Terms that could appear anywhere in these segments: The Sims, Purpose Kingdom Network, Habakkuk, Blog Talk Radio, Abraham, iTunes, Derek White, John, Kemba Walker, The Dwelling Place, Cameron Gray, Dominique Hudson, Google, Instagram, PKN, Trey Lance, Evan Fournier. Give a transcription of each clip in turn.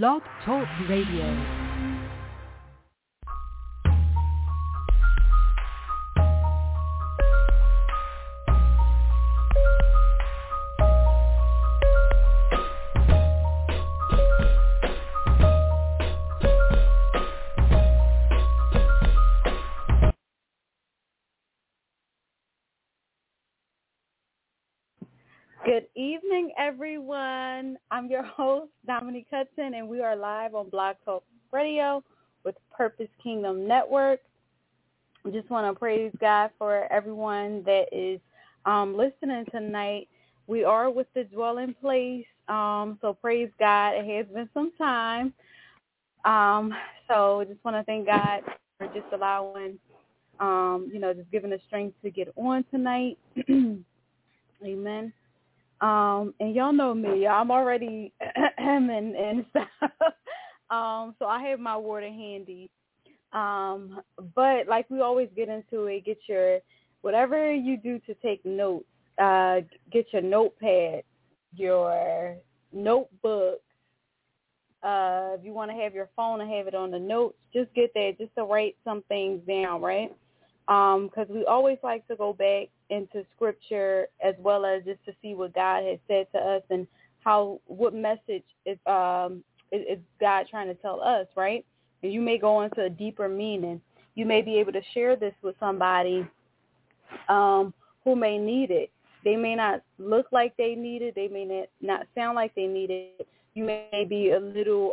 Blog Talk Radio. Good evening, everyone. I'm your host, Dominique Hudson, and we are live on Blog Talk Radio with Purpose Kingdom Network. I just want to praise God for everyone that is listening tonight. We are with The Dwelling Place, so praise God. It has been some time, so just want to thank God for just allowing, just giving the strength to get on tonight. Amen. And y'all know me. I'm already and stuff. So I have my water handy. But like we always get into it, get your, whatever you do to take notes, get your notepad, your notebook. If you want to have your phone and have it on the notes, just get that just to write some things down, right? Because we always like to go back into scripture as well as just to see what God has said to us and what message is God trying to tell us, right? And you may go into a deeper meaning. You may be able to share this with somebody who may need it. They may not look like they need it. They may not sound like they need it. You may be a little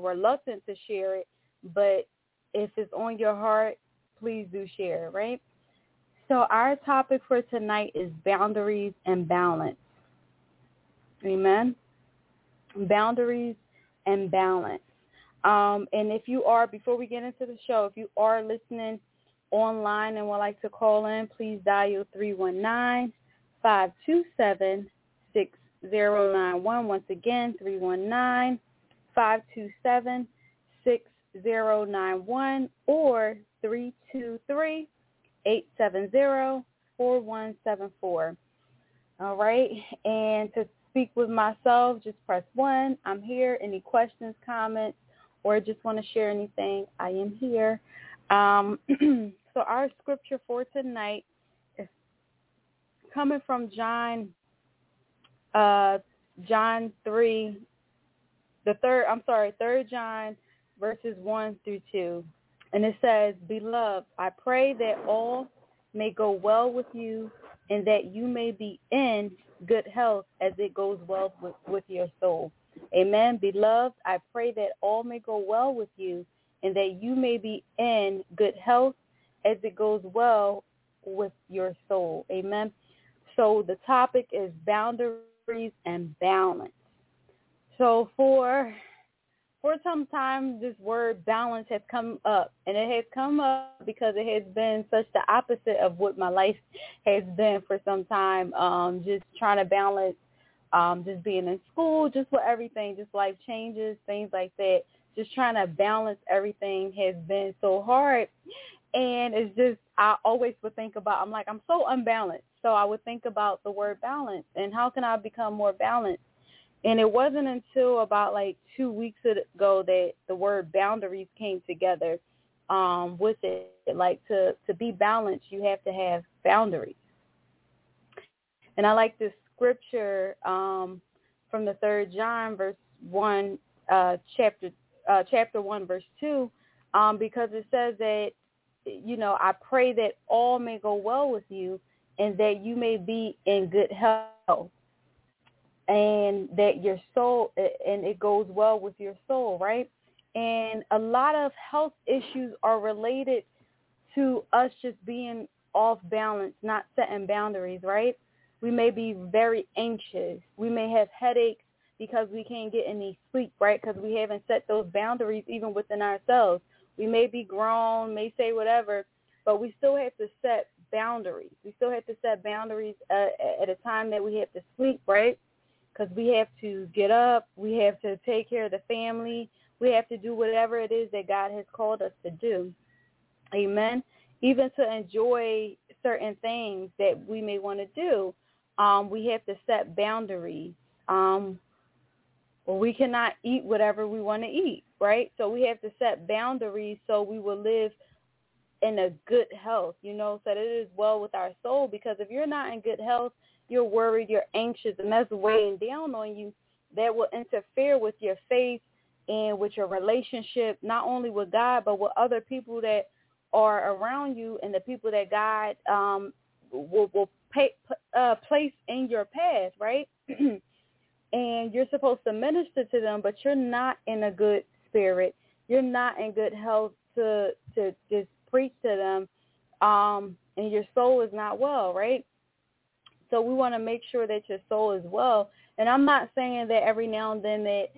reluctant to share it, but if it's on your heart, please do share, right? So our topic for tonight is boundaries and balance. Amen? Boundaries and balance. And if you are, before we get into the show, if you are listening online and would like to call in, please dial 319-527-6091. Once again, 319-527-6091 or 323-870-4174. All right. And to speak with myself, just press 1. I'm here. Any questions, comments, or just want to share anything, I am here. So our scripture for tonight is coming from John 3, Third John verses 1-2. And it says, "Beloved, I pray that all may go well with you and that you may be in good health as it goes well with your soul." Amen. Beloved, I pray that all may go well with you and that you may be in good health as it goes well with your soul. Amen. So the topic is boundaries and balance. So for some time, this word balance has come up, and it has come up because it has been such the opposite of what my life has been for some time, just trying to balance just being in school, just with everything, just life changes, things like that. Just trying to balance everything has been so hard, and it's just I always would think about, I'm like, I'm so unbalanced, so I would think about the word balance and how can I become more balanced. And it wasn't until about like 2 weeks ago that the word boundaries came together with it. Like to be balanced, you have to have boundaries. And I like this scripture from the 3rd John verse 1, chapter 1, verse 2, because it says that, I pray that all may go well with you and that you may be in good health. And that your soul, and it goes well with your soul, right? And a lot of health issues are related to us just being off balance, not setting boundaries, right? We may be very anxious. We may have headaches because we can't get any sleep, right? Because we haven't set those boundaries even within ourselves. We may be grown, may say whatever, but we still have to set boundaries. We still have to set boundaries at a time that we have to sleep, right? Because we have to get up, we have to take care of the family, we have to do whatever it is that God has called us to do. Amen. Even to enjoy certain things that we may want to do, we have to set boundaries. Well, we cannot eat whatever we want to eat, right? So we have to set boundaries so we will live in a good health, you know, so that it is well with our soul. Because if you're not in good health, you're worried, you're anxious, and that's weighing down on you. That will interfere with your faith and with your relationship, not only with God, but with other people that are around you and the people that God will place in your path, right? And you're supposed to minister to them, but you're not in a good spirit. You're not in good health to just preach to them, and your soul is not well, right? So we want to make sure that your soul is well. And I'm not saying that every now and then that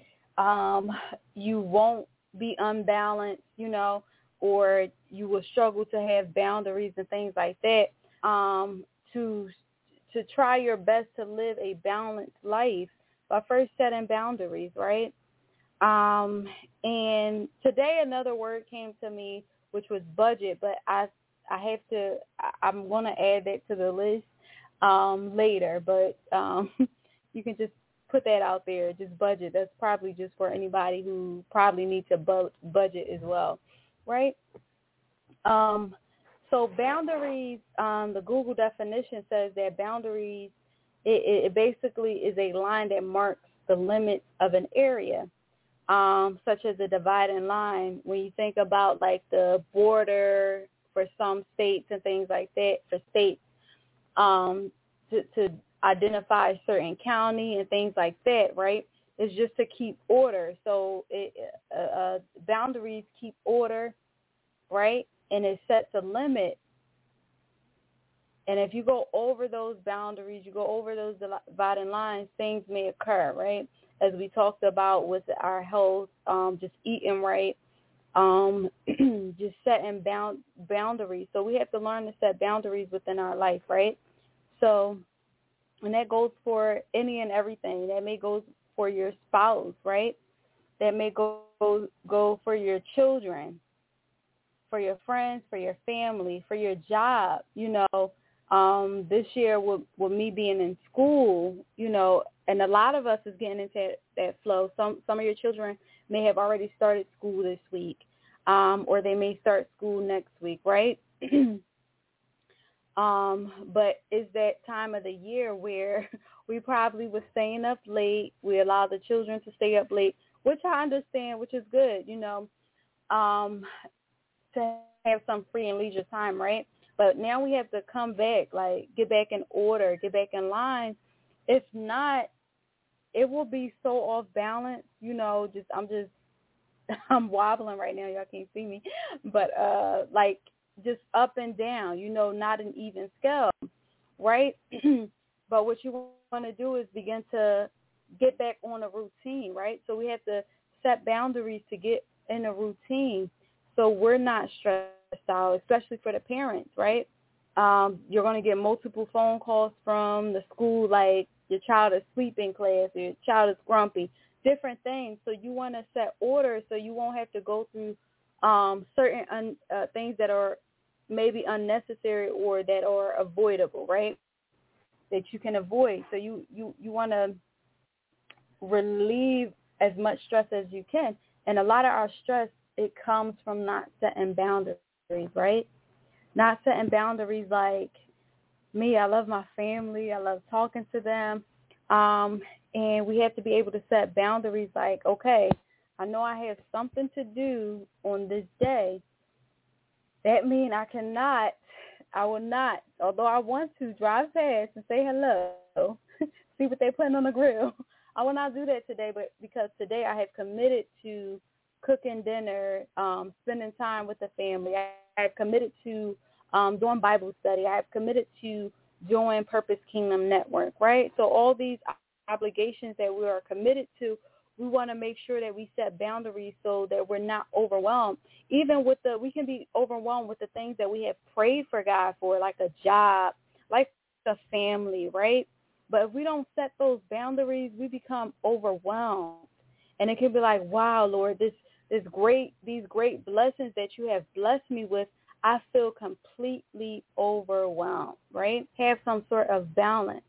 you won't be unbalanced, you know, or you will struggle to have boundaries and things like that, to try your best to live a balanced life by first setting boundaries, right? And today another word came to me, which was budget, but I'm going to add that to the list later, but you can just put that out there, just budget. That's probably just for anybody who probably needs a budget as well, right? So boundaries, the Google definition says that boundaries, it basically is a line that marks the limits of an area, such as a dividing line. When you think about like the border for some states and things like that, for states, to identify a certain county and things like that, right? It's just to keep order. So boundaries keep order, right? And it sets a limit. And if you go over those boundaries, you go over those dividing lines, things may occur, right? As we talked about with our health, just eating right, just setting boundaries. So we have to learn to set boundaries within our life, right? So, and that goes for any and everything. That may go for your spouse, right? That may go for your children, for your friends, for your family, for your job. You know, this year with me being in school, you know, and a lot of us is getting into that flow. Some of your children may have already started school this week, or they may start school next week, right? But it's that time of the year where we probably were staying up late. We allow the children to stay up late, which I understand, which is good, you know, to have some free and leisure time, right? But now we have to come back, like get back in order, get back in line. If not, it will be so off balance, you know, I'm wobbling right now. Y'all can't see me, but like just up and down, you know, not an even scale, right? But what you want to do is begin to get back on a routine, right? So we have to set boundaries to get in a routine so we're not stressed out, especially for the parents, right? You're going to get multiple phone calls from the school, like your child is sleeping class, your child is grumpy, different things. So you want to set order so you won't have to go through certain things that are maybe unnecessary or that are avoidable, right? That you can avoid. So you want to relieve as much stress as you can. And a lot of our stress, it comes from not setting boundaries, right? Not setting boundaries like me. I love my family. I love talking to them. And we have to be able to set boundaries like, okay, I know I have something to do on this day. That means I will not, although I want to drive past and say hello, see what they're putting on the grill. I will not do that today, but because today I have committed to cooking dinner, spending time with the family. I have committed to doing Bible study. I have committed to join Purpose Kingdom Network, right? So all these obligations that we are committed to, we want to make sure that we set boundaries so that we're not overwhelmed. Even with we can be overwhelmed with the things that we have prayed for God for, like a job, like a family, right? But if we don't set those boundaries, we become overwhelmed. And it can be like, wow, Lord, these great blessings that you have blessed me with, I feel completely overwhelmed, right? Have some sort of balance.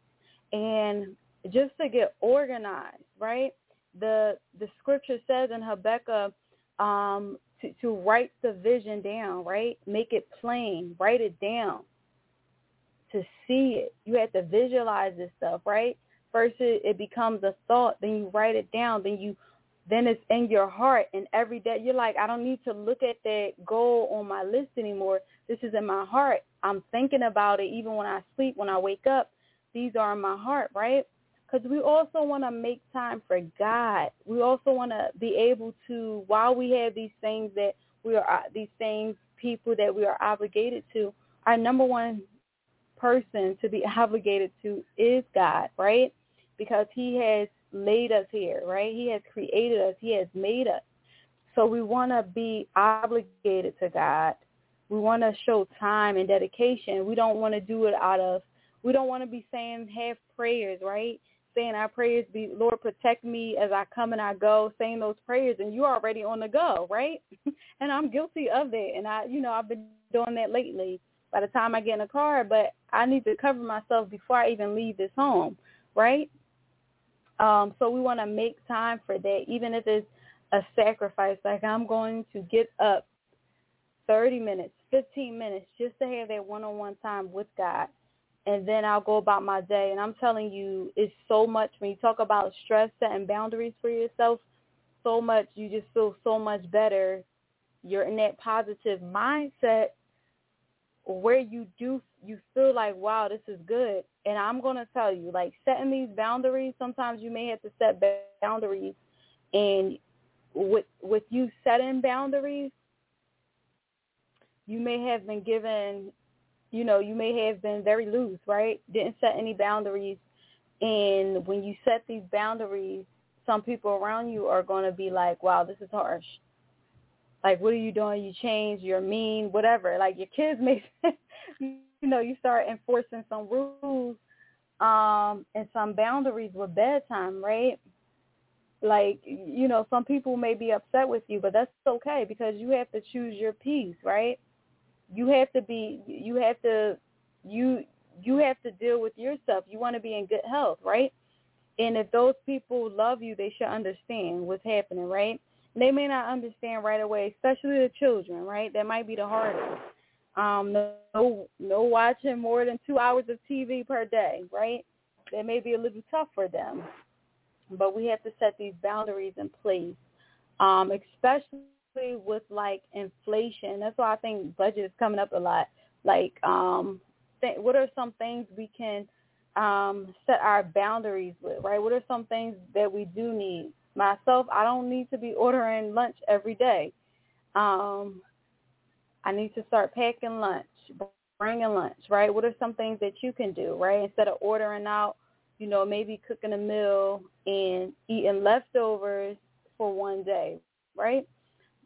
And just to get organized, right? the scripture says in Habakkuk to write the vision down, right? Make it plain, write it down to see it. You have to visualize this stuff, right? First it becomes a thought, then you write it down, then it's in your heart, and every day you're like, I don't need to look at that goal on my list anymore. This is in my heart. I'm thinking about it even when I sleep, when I wake up. These are in my heart, right? Because we also want to make time for God. We also want to be able to, while we have these things that we are, these things, people that we are obligated to, our number one person to be obligated to is God, right? Because he has laid us here, right? He has created us. He has made us. So we want to be obligated to God. We want to show time and dedication. We don't want to do it out of, we don't want to be saying half prayers, right? Saying our prayers be, Lord, protect me as I come and I go, saying those prayers, and you're already on the go, right? And I'm guilty of that. And I've been doing that lately by the time I get in the car, but I need to cover myself before I even leave this home, right? So we want to make time for that, even if it's a sacrifice. Like, I'm going to get up 30 minutes, 15 minutes just to have that one-on-one time with God. And then I'll go about my day. And I'm telling you, it's so much. When you talk about stress, setting boundaries for yourself, so much, you just feel so much better. You're in that positive mindset where you feel like, wow, this is good. And I'm going to tell you, like, setting these boundaries, sometimes you may have to set boundaries. And with you setting boundaries, you may have been given, you may have been very loose, right? Didn't set any boundaries. And when you set these boundaries, some people around you are going to be like, wow, this is harsh. Like, what are you doing? You change, you're mean, whatever. Like, your kids may, you start enforcing some rules and some boundaries with bedtime, right? Like, some people may be upset with you, but that's okay because you have to choose your peace, right? You have to deal with yourself. You want to be in good health, right? And if those people love you, they should understand what's happening, right? And they may not understand right away, especially the children, right? That might be the hardest. No watching more than 2 hours of TV per day, right? That may be a little tough for them, but we have to set these boundaries in place, especially with like inflation. That's why I think budget is coming up a lot. Like, what are some things we can set our boundaries with, right? What are some things that we do need? Myself, I don't need to be ordering lunch every day. I need to start packing lunch, bringing lunch, right? What are some things that you can do, right? Instead of ordering out, maybe cooking a meal and eating leftovers for one day, right?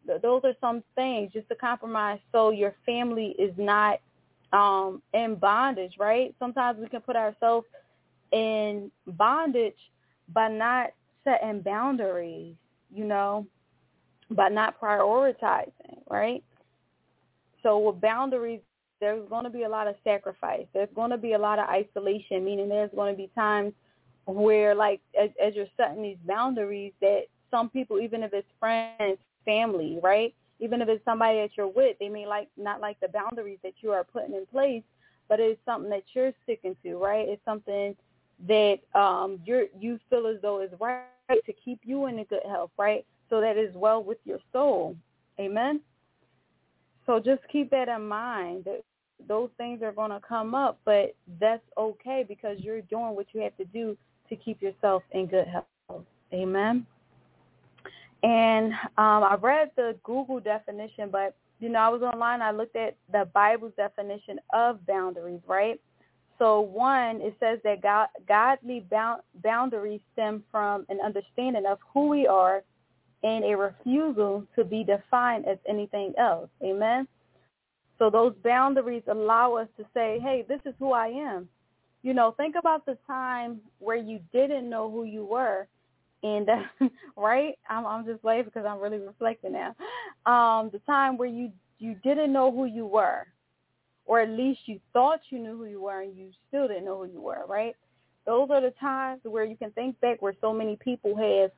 Those are some things just to compromise so your family is not in bondage, right? Sometimes we can put ourselves in bondage by not setting boundaries, by not prioritizing, right? So with boundaries, there's going to be a lot of sacrifice. There's going to be a lot of isolation, meaning there's going to be times where, like, as you're setting these boundaries, that some people, even if it's friends, family, right? Even if it's somebody that you're with, they may not like the boundaries that you are putting in place, but it's something that you're sticking to, right? It's something that you feel as though is right to keep you in a good health, right? So that is well with your soul. Amen? So just keep that in mind. Those things are going to come up, but that's okay because you're doing what you have to do to keep yourself in good health. Amen? And I read the Google definition, but, I was online. I looked at the Bible's definition of boundaries, right? So, one, it says that godly boundaries stem from an understanding of who we are and a refusal to be defined as anything else. Amen? So those boundaries allow us to say, hey, this is who I am. Think about the time where you didn't know who you were. And, right, I'm just laughing because I'm really reflecting now. The time where you didn't know who you were, or at least you thought you knew who you were and you still didn't know who you were, right? Those are the times where you can think back where so many people have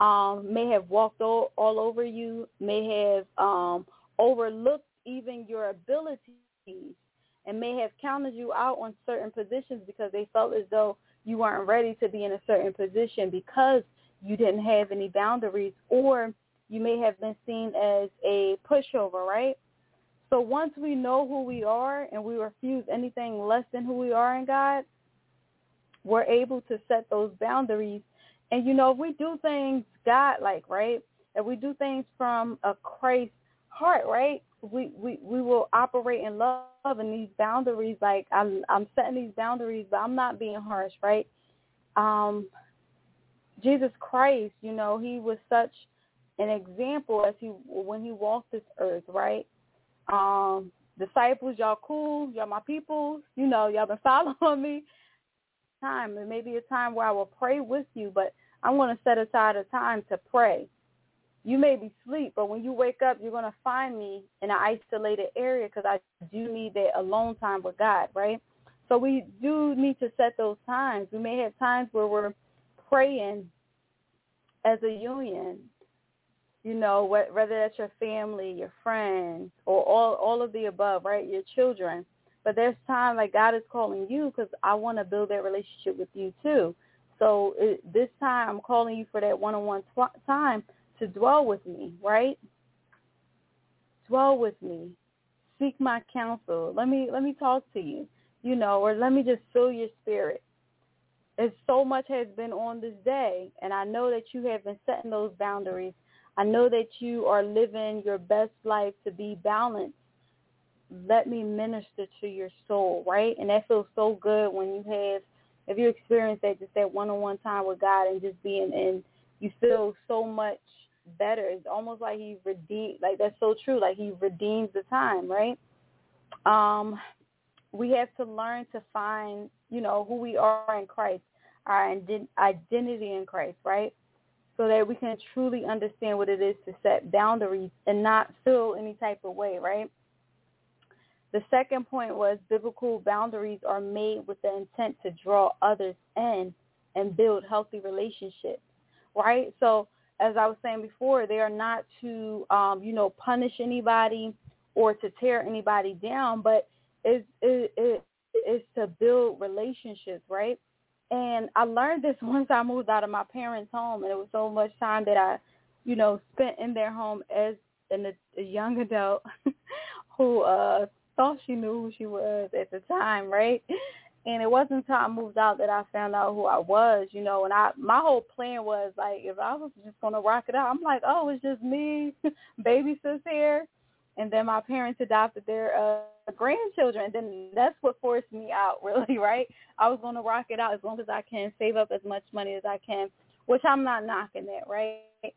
may have walked all over you, may have overlooked even your abilities, and may have counted you out on certain positions because they felt as though you weren't ready to be in a certain position because you didn't have any boundaries, or you may have been seen as a pushover, right? So once we know who we are and we refuse anything less than who we are in God, we're able to set those boundaries. And, you know, if we do things God-like, right, if we do things from a Christ heart, right, we will operate in love and these boundaries. Like, I'm setting these boundaries, but I'm not being harsh, right? Jesus Christ, you know, he was such an example when he walked this earth, right? Disciples, y'all cool, y'all my people, you know, y'all been following me. Time, it may be a time where I will pray with you, but I'm going to set aside a time to pray. You may be asleep, but when you wake up, you're going to find me in an isolated area because I do need that alone time with God, right? So we do need to set those times. We may have times where we're praying as a union, you know, whether that's your family, your friends, or all of the above, right, your children. But there's time like God is calling you because I want to build that relationship with you too. So this time I'm calling you for that one-on-one time to dwell with me, right? Dwell with me. Seek my counsel. Let me talk to you, you know, or let me just fill your spirit. As so much has been on this day, and I know that you have been setting those boundaries. I know that you are living your best life to be balanced. Let me minister to your soul, right? And that feels so good when you have, if you experience that, just that one-on-one time with God and just being in, you feel so much better. It's almost like he redeemed, like that's so true, like he redeems the time, right? We have to learn to find, you know, who we are in Christ, our identity in Christ, right? So that we can truly understand what it is to set boundaries and not feel any type of way, right? The second point was biblical boundaries are made with the intent to draw others in and build healthy relationships, right? So as I was saying before, they are not to, you know, punish anybody or to tear anybody down, but it's to build relationships, right? And I learned this once I moved out of my parents' home, and it was so much time that I, you know, spent in their home as a young adult who thought she knew who she was at the time, right? And it wasn't until I moved out that I found out who I was, you know, and my whole plan was, like, if I was just going to rock it out, I'm like, oh, it's just me, baby sis here. And then my parents adopted their grandchildren, and then that's what forced me out, really, right? I was going to rock it out as long as I can, save up as much money as I can, which I'm not knocking that, right?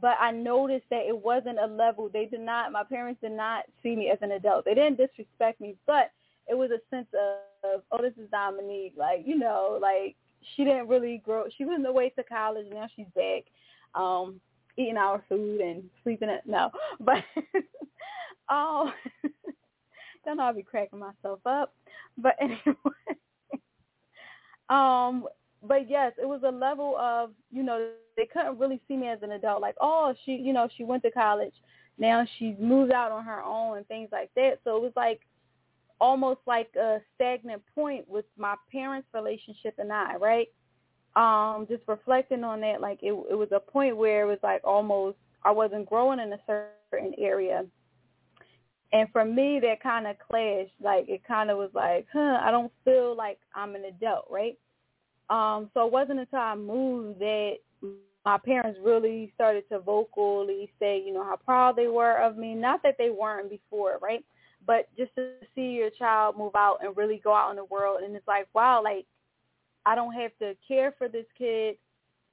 But I noticed that it wasn't a level. My parents did not see me as an adult. They didn't disrespect me, but it was a sense of, oh, this is Dominique. Like, you know, like she didn't really grow. She was on the way to college. Now she's back. Eating our food and sleeping at, no, but, don't know, I'll be cracking myself up, but anyway, but yes, it was a level of, you know, they couldn't really see me as an adult, like, oh, she, you know, she went to college, now she's moved out on her own and things like that, so it was like, almost like a stagnant point with my parents' relationship and I, right? Just reflecting on that, like it was a point where it was like almost I wasn't growing in a certain area. And for me, that kind of clashed, like it kind of was like, I don't feel like I'm an adult, right? So it wasn't until I moved that my parents really started to vocally say, you know, how proud they were of me. Not that they weren't before, right? But just to see your child move out and really go out in the world. And it's like, wow, like, I don't have to care for this kid.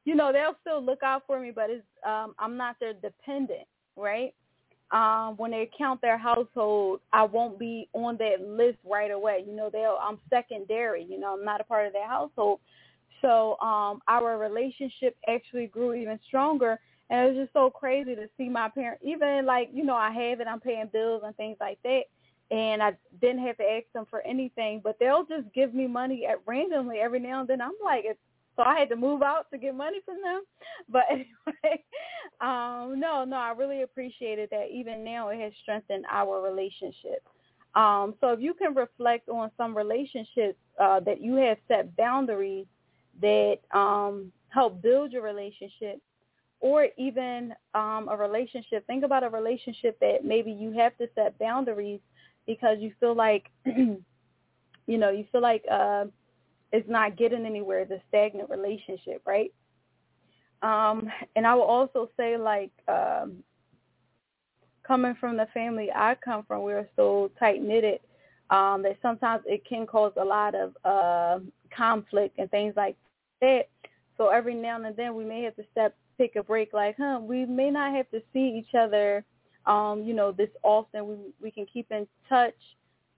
You know, they'll still look out for me, but it's, I'm not their dependent, right? When they count their household, I won't be on that list right away. You know, I'm secondary. You know, I'm not a part of their household. So our relationship actually grew even stronger, and it was just so crazy to see my parents. Even like, you know, I'm paying bills and things like that. And I didn't have to ask them for anything, but they'll just give me money randomly every now and then. I'm like, it's so I had to move out to get money from them. But anyway, I really appreciated that. Even now, it has strengthened our relationship. So if you can reflect on some relationships that you have set boundaries that help build your relationship, or even a relationship, think about a relationship that maybe you have to set boundaries because you feel like, it's not getting anywhere, the stagnant relationship, right? And I will also say, coming from the family I come from, we're so tight-knitted that sometimes it can cause a lot of conflict and things like that. So every now and then we may have to take a break, we may not have to see each other, this often. We can keep in touch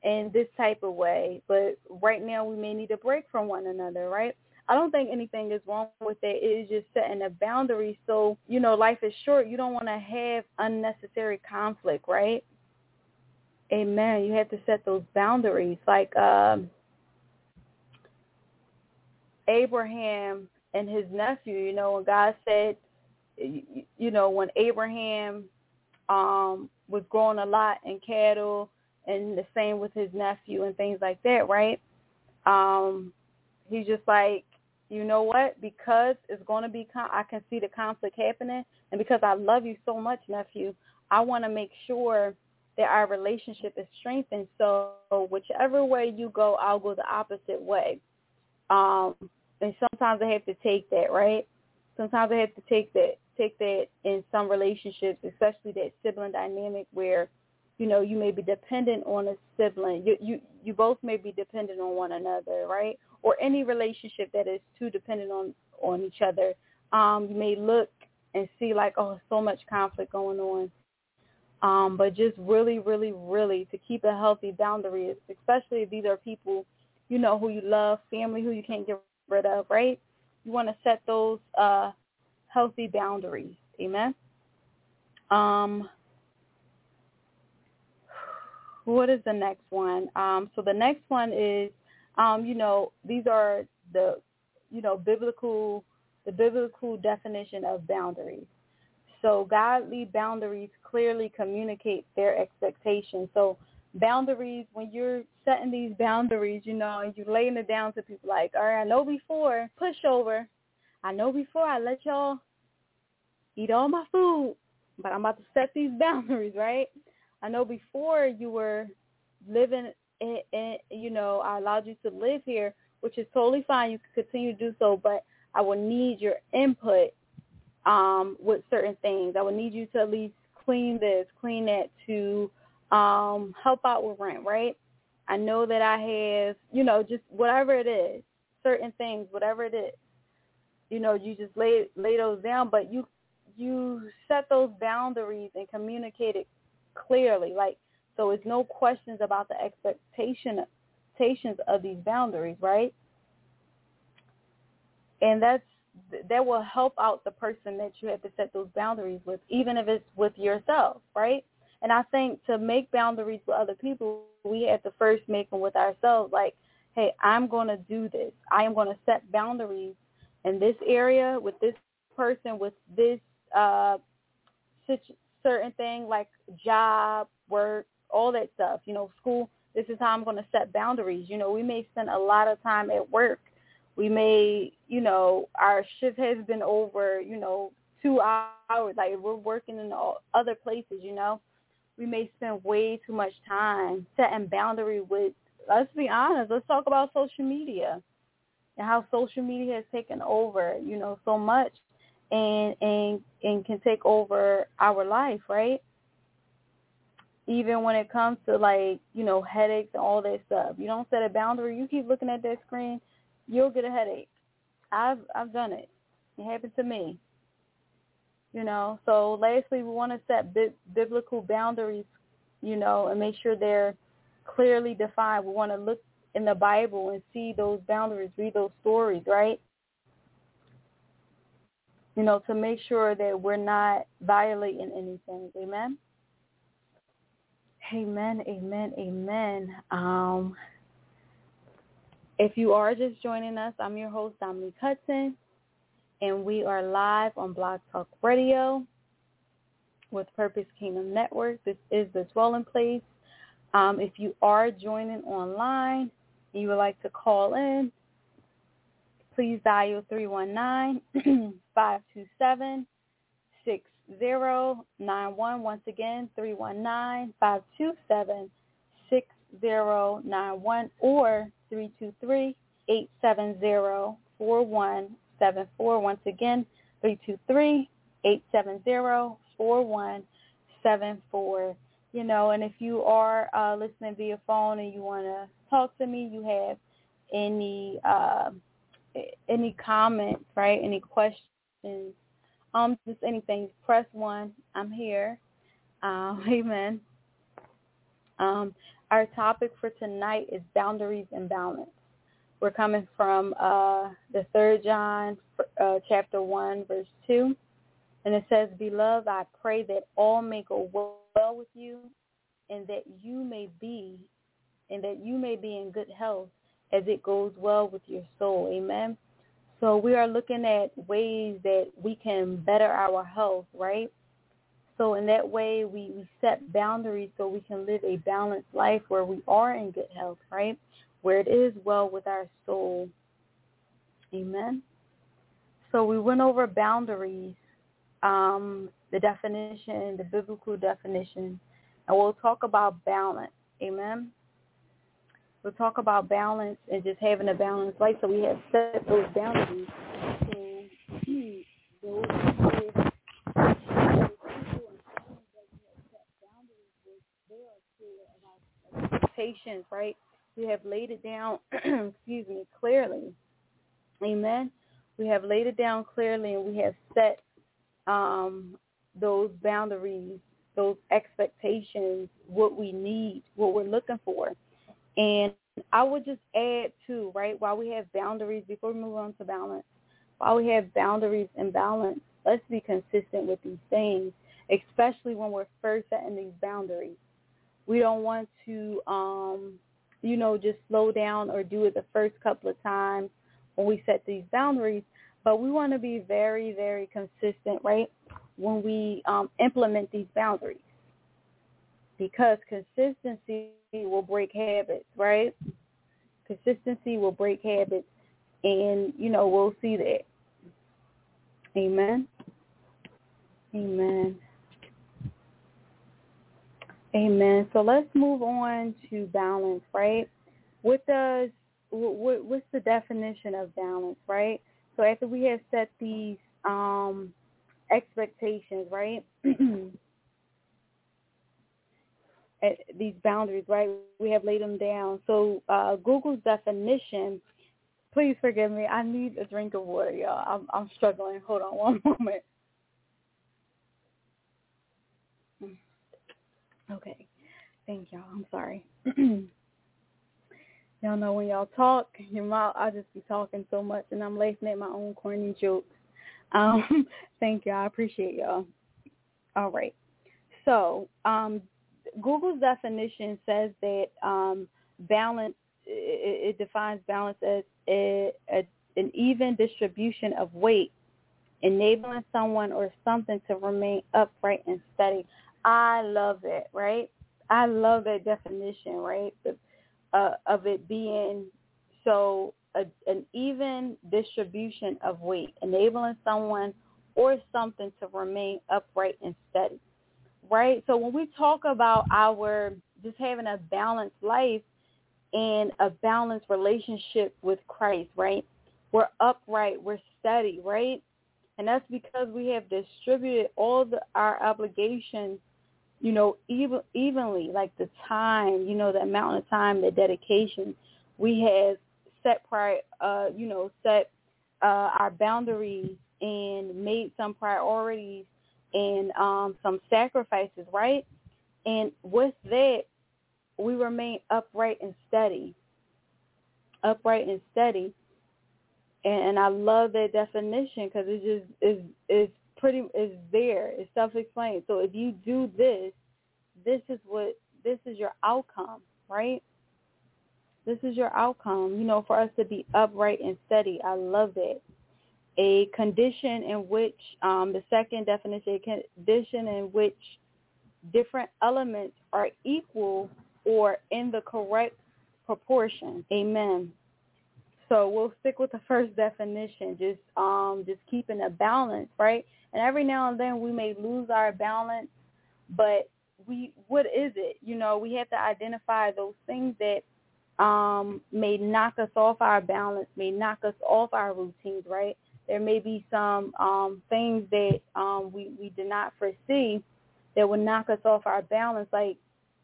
in this type of way, but right now we may need a break from one another, right? I don't think anything is wrong with it. It is just setting a boundary. So, life is short. You don't want to have unnecessary conflict, right? Amen. You have to set those boundaries. Abraham and his nephew, when God said, when Abraham was growing a lot in cattle, and the same with his nephew and things like that, right? He's just like, you know what? Because it's going to be, I can see the conflict happening, and because I love you so much, nephew, I want to make sure that our relationship is strengthened. So whichever way you go, I'll go the opposite way. And sometimes I have to take that, right? Sometimes I have to take that in some relationships, especially that sibling dynamic where, you may be dependent on a sibling. You both may be dependent on one another, right? Or any relationship that is too dependent on each other. You may look and see so much conflict going on. But just really, really, really to keep a healthy boundary, especially if these are people, who you love, family who you can't get rid of, right? You want to set those healthy boundaries. Amen. What is the next one? So the next one is, these are the biblical definition of boundaries. So godly boundaries clearly communicate their expectations. So boundaries, when you're setting these boundaries, and you're laying it down to people like, all right, I know before I let y'all eat all my food, but I'm about to set these boundaries, right? I know before you were living, I allowed you to live here, which is totally fine. You can continue to do so, but I will need your input with certain things. I will need you to at least clean this, clean that, to help out with rent, right? I know that I have, just whatever it is, certain things, whatever it is, you just lay those down, but you set those boundaries and communicate it clearly, so it's no questions about the expectations of these boundaries, right? And that will help out the person that you have to set those boundaries with, even if it's with yourself, right? And I think to make boundaries with other people, we have to first make them with ourselves, hey, I'm going to do this. I am going to set boundaries in this area with this person, with this situation, certain thing like job, work, all that stuff, school. This is how I'm going to set boundaries. We may spend a lot of time at work. We may, our shift has been over, 2 hours. We're working in other places, We may spend way too much time setting boundary with, let's be honest, let's talk about social media and how social media has taken over, so much. And can take over our life, right? Even when it comes to headaches and all that stuff, you don't set a boundary. You keep looking at that screen, you'll get a headache. I've done it. It happened to me. So lastly, we want to set biblical boundaries, and make sure they're clearly defined. We want to look in the Bible and see those boundaries, read those stories, right? To make sure that we're not violating anything. Amen? Amen, amen, amen. If you are just joining us, I'm your host, Dominique Hudson, and we are live on Blog Talk Radio with Purpose Kingdom Network. This is The Dwelling Place. If you are joining online and you would like to call in, please dial 319-527-6091. Once again, 319-527-6091 or 323-870-4174. Once again, 323-870-4174. You know, and if you are listening via phone and you want to talk to me, you have any comments, right, any questions, just anything, press 1. I'm here. Amen. Our topic for tonight is boundaries and balance. We're coming from the 3rd John chapter 1, verse 2. And it says, Beloved, I pray that all may go well with you, and that you may be, in good health, as it goes well with your soul. Amen. So we are looking at ways that we can better our health, right? So in that way, we set boundaries so we can live a balanced life where we are in good health, right? Where it is well with our soul. Amen. So we went over boundaries. The definition, the biblical definition, and we'll talk about balance. Amen. We'll talk about balance and just having a balanced life. So we have set those boundaries to those people and families that we have set boundaries with, they are clear about expectations, right? We have laid it down, clearly. Amen. We have laid it down clearly, and we have set those boundaries, those expectations, what we need, what we're looking for. And I would just add too, right, while we have boundaries, before we move on to balance, while we have boundaries and balance, let's be consistent with these things, especially when we're first setting these boundaries. We don't want to, just slow down or do it the first couple of times when we set these boundaries. But we want to be very, very consistent, right, when we implement these boundaries, because consistency will break habits, right? Consistency will break habits, and, we'll see that. Amen? Amen. Amen. So let's move on to balance, right? What's the definition of balance, right? So after we have set these expectations, right, these boundaries, right, we have laid them down. So Google's definition, please forgive me, I need a drink of water, y'all. I'm struggling. Hold on one moment. Okay. Thank y'all. I'm sorry. Y'all know when y'all talk, I just be talking so much, and I'm laughing at my own corny jokes. Thank y'all. I appreciate y'all. All right. So Google's definition says that balance, it defines balance as an even distribution of weight, enabling someone or something to remain upright and steady. I love that, right? I love that definition, right? Of it being so an even distribution of weight, enabling someone or something to remain upright and steady, right? So when we talk about our just having a balanced life and a balanced relationship with Christ, right, we're upright, we're steady, right? And that's because we have distributed all our obligations, evenly, like the time, the amount of time, the dedication. We have set our boundaries and made some priorities and some sacrifices, right? And with that, we remain upright and steady. And I love that definition, because it just is pretty, is there, it's self-explained. So if you do this, this is your outcome, right? This is your outcome. You know, for us to be upright and steady. I love that. A condition in which, the second definition, a condition in which different elements are equal or in the correct proportion. Amen. So we'll stick with the first definition, just keeping a balance, right? And every now and then we may lose our balance, but what is it? You know, we have to identify those things that may knock us off our balance, may knock us off our routines, right? There may be some things that we did not foresee that would knock us off our balance. Like,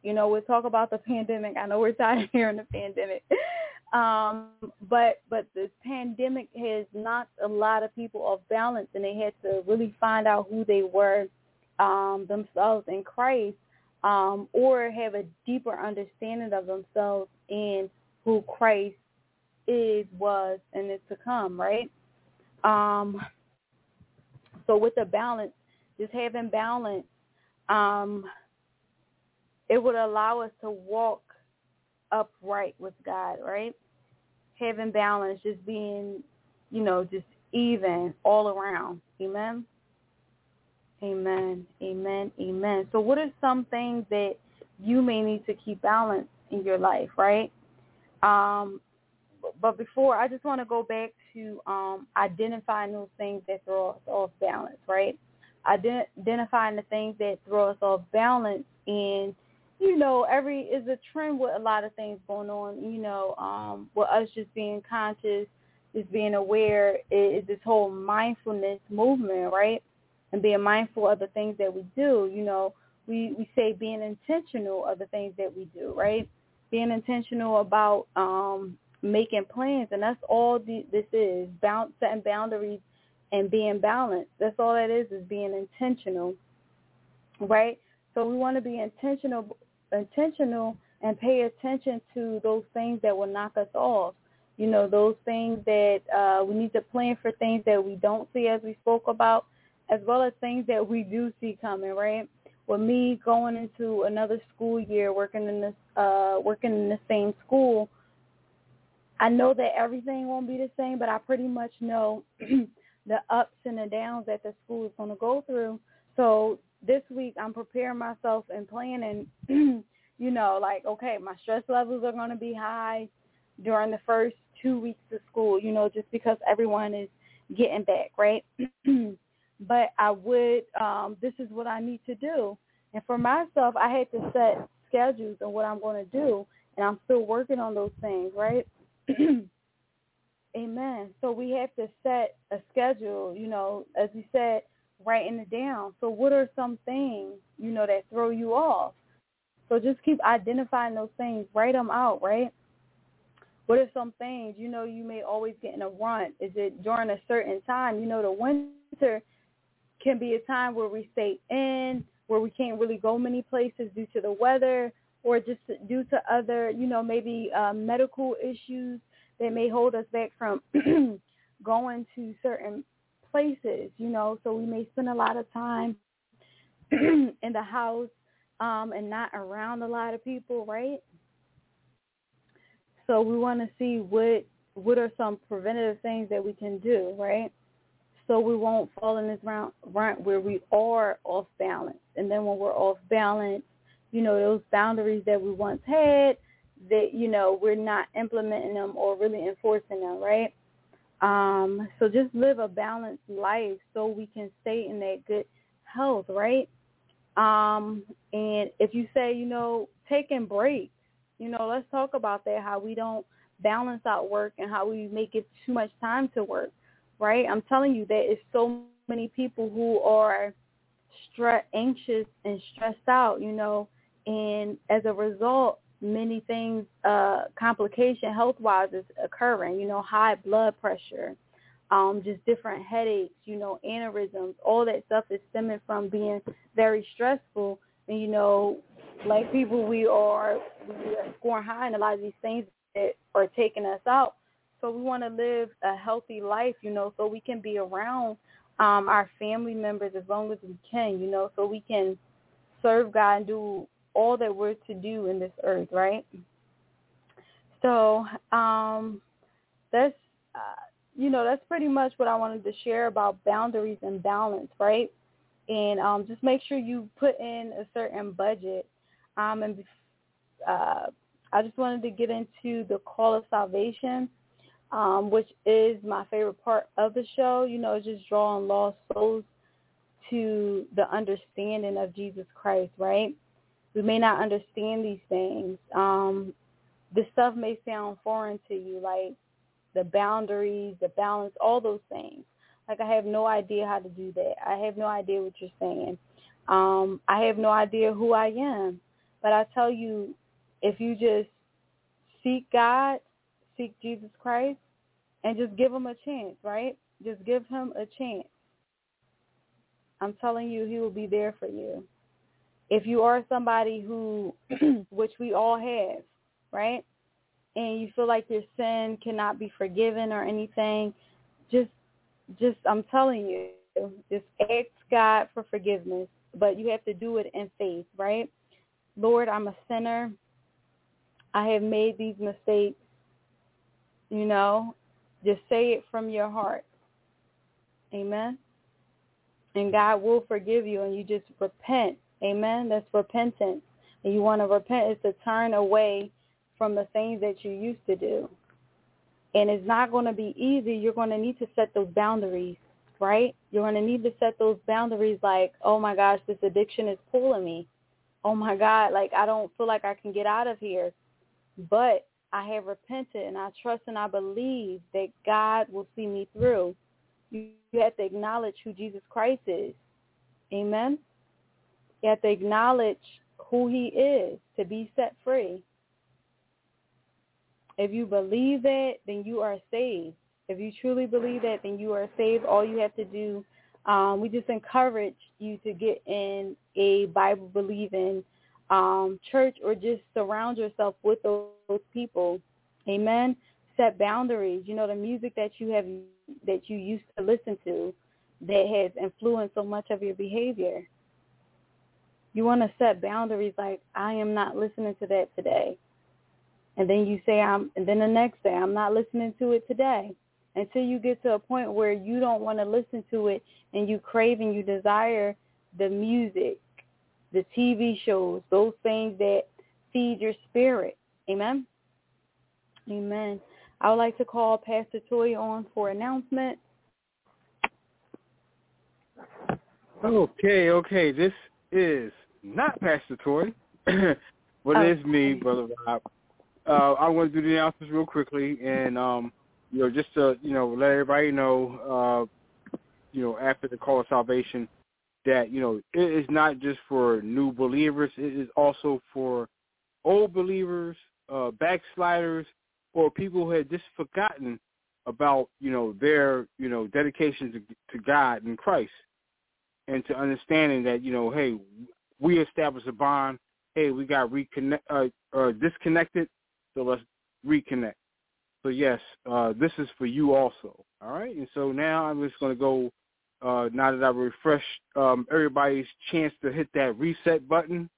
you know, we'll talk about the pandemic. I know we're tired of hearing the pandemic. But this pandemic has knocked a lot of people off balance, and they had to really find out who they were themselves in Christ, or have a deeper understanding of themselves and who Christ is, was, and is to come, right? So with the balance, just having balance, it would allow us to walk upright with God, right? Having balance, just being, you know, just even all around. Amen? Amen, amen, amen. So what are some things that you may need to keep balanced in your life, right? But before, I just want to go back to identifying those things that throw us off balance, right? Identifying the things that throw us off balance. And you know, is a trend with a lot of things going on, you know, with us just being conscious, just being aware, is this whole mindfulness movement, right? And being mindful of the things that we do. You know, we say being intentional of the things that we do, right? Being intentional about making plans, and that's all this is, setting boundaries and being balanced. That's all that is being intentional, right? So we want to be intentional and pay attention to those things that will knock us off. You know, those things that we need to plan for, things that we don't see, as we spoke about, as well as things that we do see coming, right? With me going into another school year, working in the same school, I know that everything won't be the same, but I pretty much know the ups and the downs that the school is going to go through. So this week I'm preparing myself and planning, you know, like, okay, my stress levels are going to be high during the first 2 weeks of school, you know, just because everyone is getting back, right? But I would, this is what I need to do. And for myself, I had to set schedules on what I'm going to do, and I'm still working on those things, right? Amen. So we have to set a schedule, you know, as we said, writing it down. So what are some things, you know, that throw you off? So just keep identifying those things. Write them out, right? What are some things, you know, you may always get in a run? Is it during a certain time? You know, the winter can be a time where we stay in, where we can't really go many places due to the weather, or just due to other, you know, maybe medical issues that may hold us back from going to certain places, you know. So we may spend a lot of time in the house and not around a lot of people, right? So we want to see what are some preventative things that we can do, right? So we won't fall in this round where we are off balance. And then when we're off balance, you know, those boundaries that we once had, that, you know, we're not implementing them or really enforcing them, right? So just live a balanced life so we can stay in that good health, right? And if you say, you know, taking breaks, you know, let's talk about that, how we don't balance out work and how we make it too much time to work, right? I'm telling you, there is so many people who are anxious and stressed out, you know, and as a result, many things, complication health-wise is occurring, you know, high blood pressure, just different headaches, you know, aneurysms, all that stuff is stemming from being very stressful. And, you know, like people, we are scoring high in a lot of these things that are taking us out. So we want to live a healthy life, you know, so we can be around our family members as long as we can, you know, so we can serve God and do all that we're to do in this earth, right? So that's pretty much what I wanted to share about boundaries and balance, right? And just make sure you put in a certain budget. I just wanted to get into the call of salvation, which is my favorite part of the show. You know, it's just drawing lost souls to the understanding of Jesus Christ, right? We may not understand these things. This stuff may sound foreign to you, like the boundaries, the balance, all those things. Like, I have no idea how to do that. I have no idea what you're saying. I have no idea who I am. But I tell you, if you just seek God, seek Jesus Christ, and just give him a chance, right? Just give him a chance. I'm telling you, he will be there for you. If you are somebody who, which we all have, right, and you feel like your sin cannot be forgiven or anything, just I'm telling you, just ask God for forgiveness, but you have to do it in faith, right? Lord, I'm a sinner. I have made these mistakes. You know, just say it from your heart. Amen. And God will forgive you, and you just repent. Amen. That's repentance. And you want to repent is to turn away from the things that you used to do. And it's not going to be easy. You're going to need to set those boundaries, right? You're going to need to set those boundaries like, oh, my gosh, this addiction is pulling me. Oh, my God, like I don't feel like I can get out of here. But I have repented, and I trust and I believe that God will see me through. You have to acknowledge who Jesus Christ is. Amen? You have to acknowledge who he is to be set free. If you believe that, then you are saved. If you truly believe that, then you are saved. All you have to do, we just encourage you to get in a Bible-believing church or just surround yourself with those people. Amen? Set boundaries. You know, the music that you used to listen to that has influenced so much of your behavior. You want to set boundaries like, I am not listening to that today. And then you say, and then the next day, I'm not listening to it today, until you get to a point where you don't want to listen to it and you crave and you desire the music, the TV shows, those things that feed your spirit. Amen? Amen. I would like to call Pastor Toy on for announcement. Okay. This is not Pastor Toy, but it is me, Brother Rob. I want to do the announcements real quickly, and just to let everybody know, after the call of salvation, that it is not just for new believers; it is also for old believers, backsliders, or people who had just forgotten about their dedication to God and Christ, and to understanding that hey, we established a bond. Hey, we got disconnected. So let's reconnect. So, yes, this is for you also, all right? And so now I'm just going to go, now that I've refreshed everybody's chance to hit that reset button,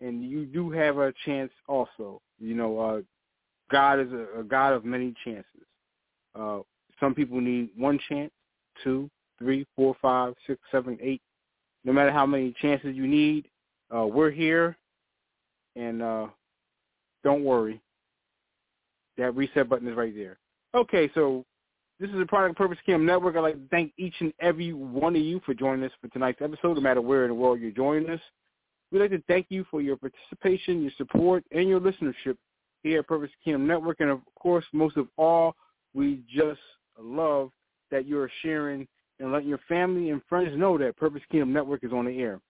and you do have a chance also. God is a God of many chances. Some people need one chance, two, three, four, five, six, seven, eight. No matter how many chances you need, we're here, and don't worry. That reset button is right there. Okay, so this is a product of Purpose Kingdom Network. I'd like to thank each and every one of you for joining us for tonight's episode, no matter where in the world you're joining us. We'd like to thank you for your participation, your support, and your listenership here at Purpose Kingdom Network. And, of course, most of all, we just love that you're sharing and letting your family and friends know that Purpose Kingdom Network is on the air.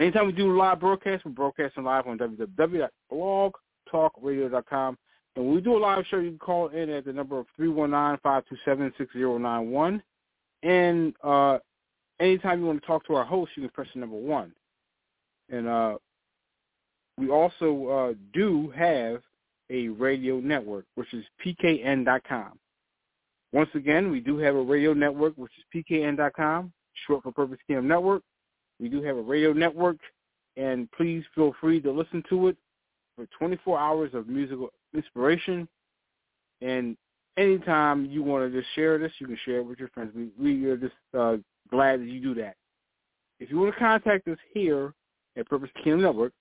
Anytime we do live broadcasts, we're broadcasting live on www.blogtalkradio.com. And when we do a live show, you can call in at the number of 319-527-6091. And anytime you want to talk to our host, you can press the number 1. And we also do have a radio network, which is pkn.com. Once again, we do have a radio network, which is pkn.com, short for Purpose Kingdom Network. We do have a radio network, and please feel free to listen to it. for 24 hours of musical inspiration. And anytime you want to just share this, you can share it with your friends. We are just glad that you do that. If you want to contact us here at Purpose Kingdom Network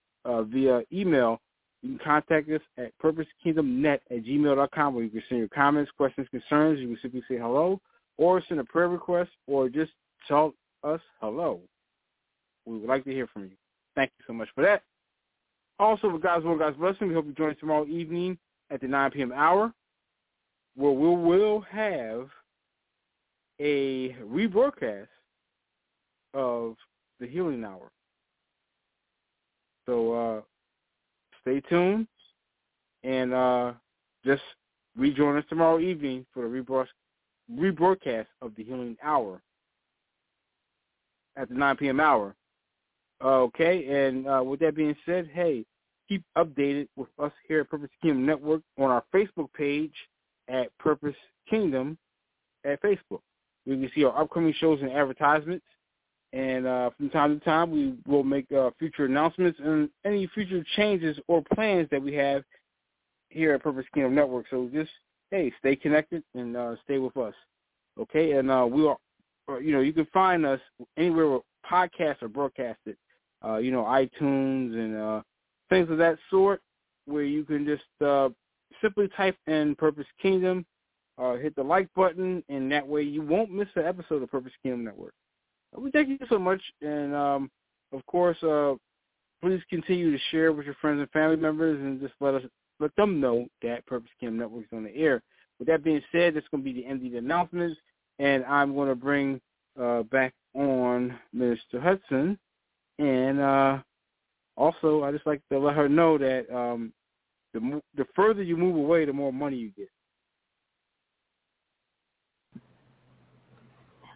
via email, you can contact us at purposekingdomnet@gmail.com, where you can send your comments, questions, concerns. You can simply say hello or send a prayer request or just tell us hello. We would like to hear from you. Thank you so much for that. Also, with God's will and God's blessing, we hope you join us tomorrow evening at the 9 p.m. hour, where we will have a rebroadcast of the Healing Hour. So stay tuned and just rejoin us tomorrow evening for the rebroadcast of the Healing Hour at the 9 p.m. hour. Okay, and with that being said, hey, keep updated with us here at Purpose Kingdom Network on our Facebook page at Purpose Kingdom at Facebook. You can see our upcoming shows and advertisements. And from time to time, we will make future announcements and any future changes or plans that we have here at Purpose Kingdom Network. So just, hey, stay connected and stay with us. Okay, and we are, you know, you can find us anywhere where podcasts are broadcasted, you know, iTunes and things of that sort, where you can just simply type in Purpose Kingdom, hit the like button, and that way you won't miss an episode of Purpose Kingdom Network. We thank you so much, and of course, please continue to share with your friends and family members, and just let them know that Purpose Kingdom Network is on the air. With that being said, that's going to be the end of the announcements, and I'm going to bring back on Mr. Hudson, and also I just like to let her know that the further you move away, the more money you get.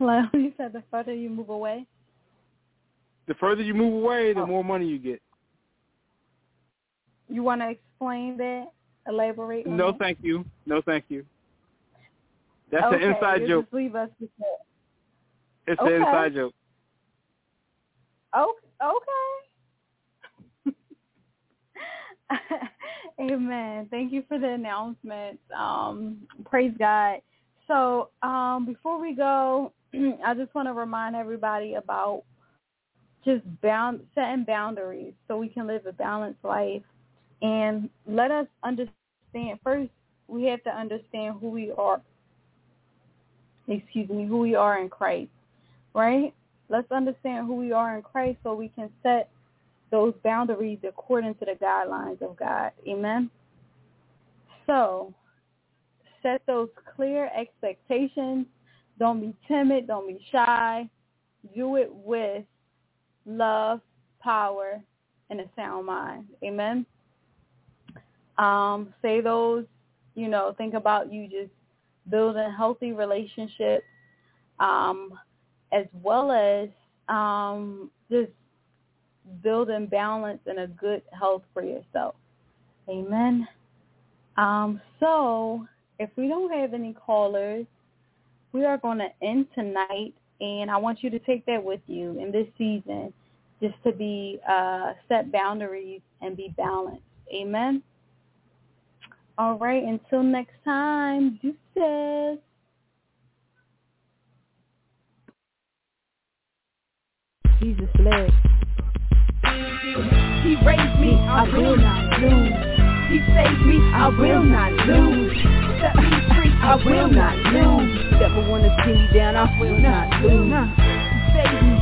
Hello, you said the further you move away? The further you move away, the more money you get. You want to explain that? Elaborate on that? No, thank you. That's okay, an inside joke. Just leave us with that. It's okay. An inside joke. Okay. Amen. Thank you for the announcements. Praise God. So before we go, I just want to remind everybody about just setting boundaries so we can live a balanced life. And let us understand, first, we have to understand who we are in Christ, right? Let's understand who we are in Christ so we can set those boundaries according to the guidelines of God. Amen? So set those clear expectations. Don't be timid. Don't be shy. Do it with love, power, and a sound mind. Amen? Say those, you know, think about you just building healthy relationships as well as just building balance and a good health for yourself. Amen? So if we don't have any callers, we are going to end tonight, and I want you to take that with you in this season, just to be set boundaries and be balanced. Amen? All right, until next time, deuces. Jesus lives. He raised me, I will not lose. He saved me, I will not lose. Set me free, I will not lose. Devil wanna see me down, I will not lose. Save me,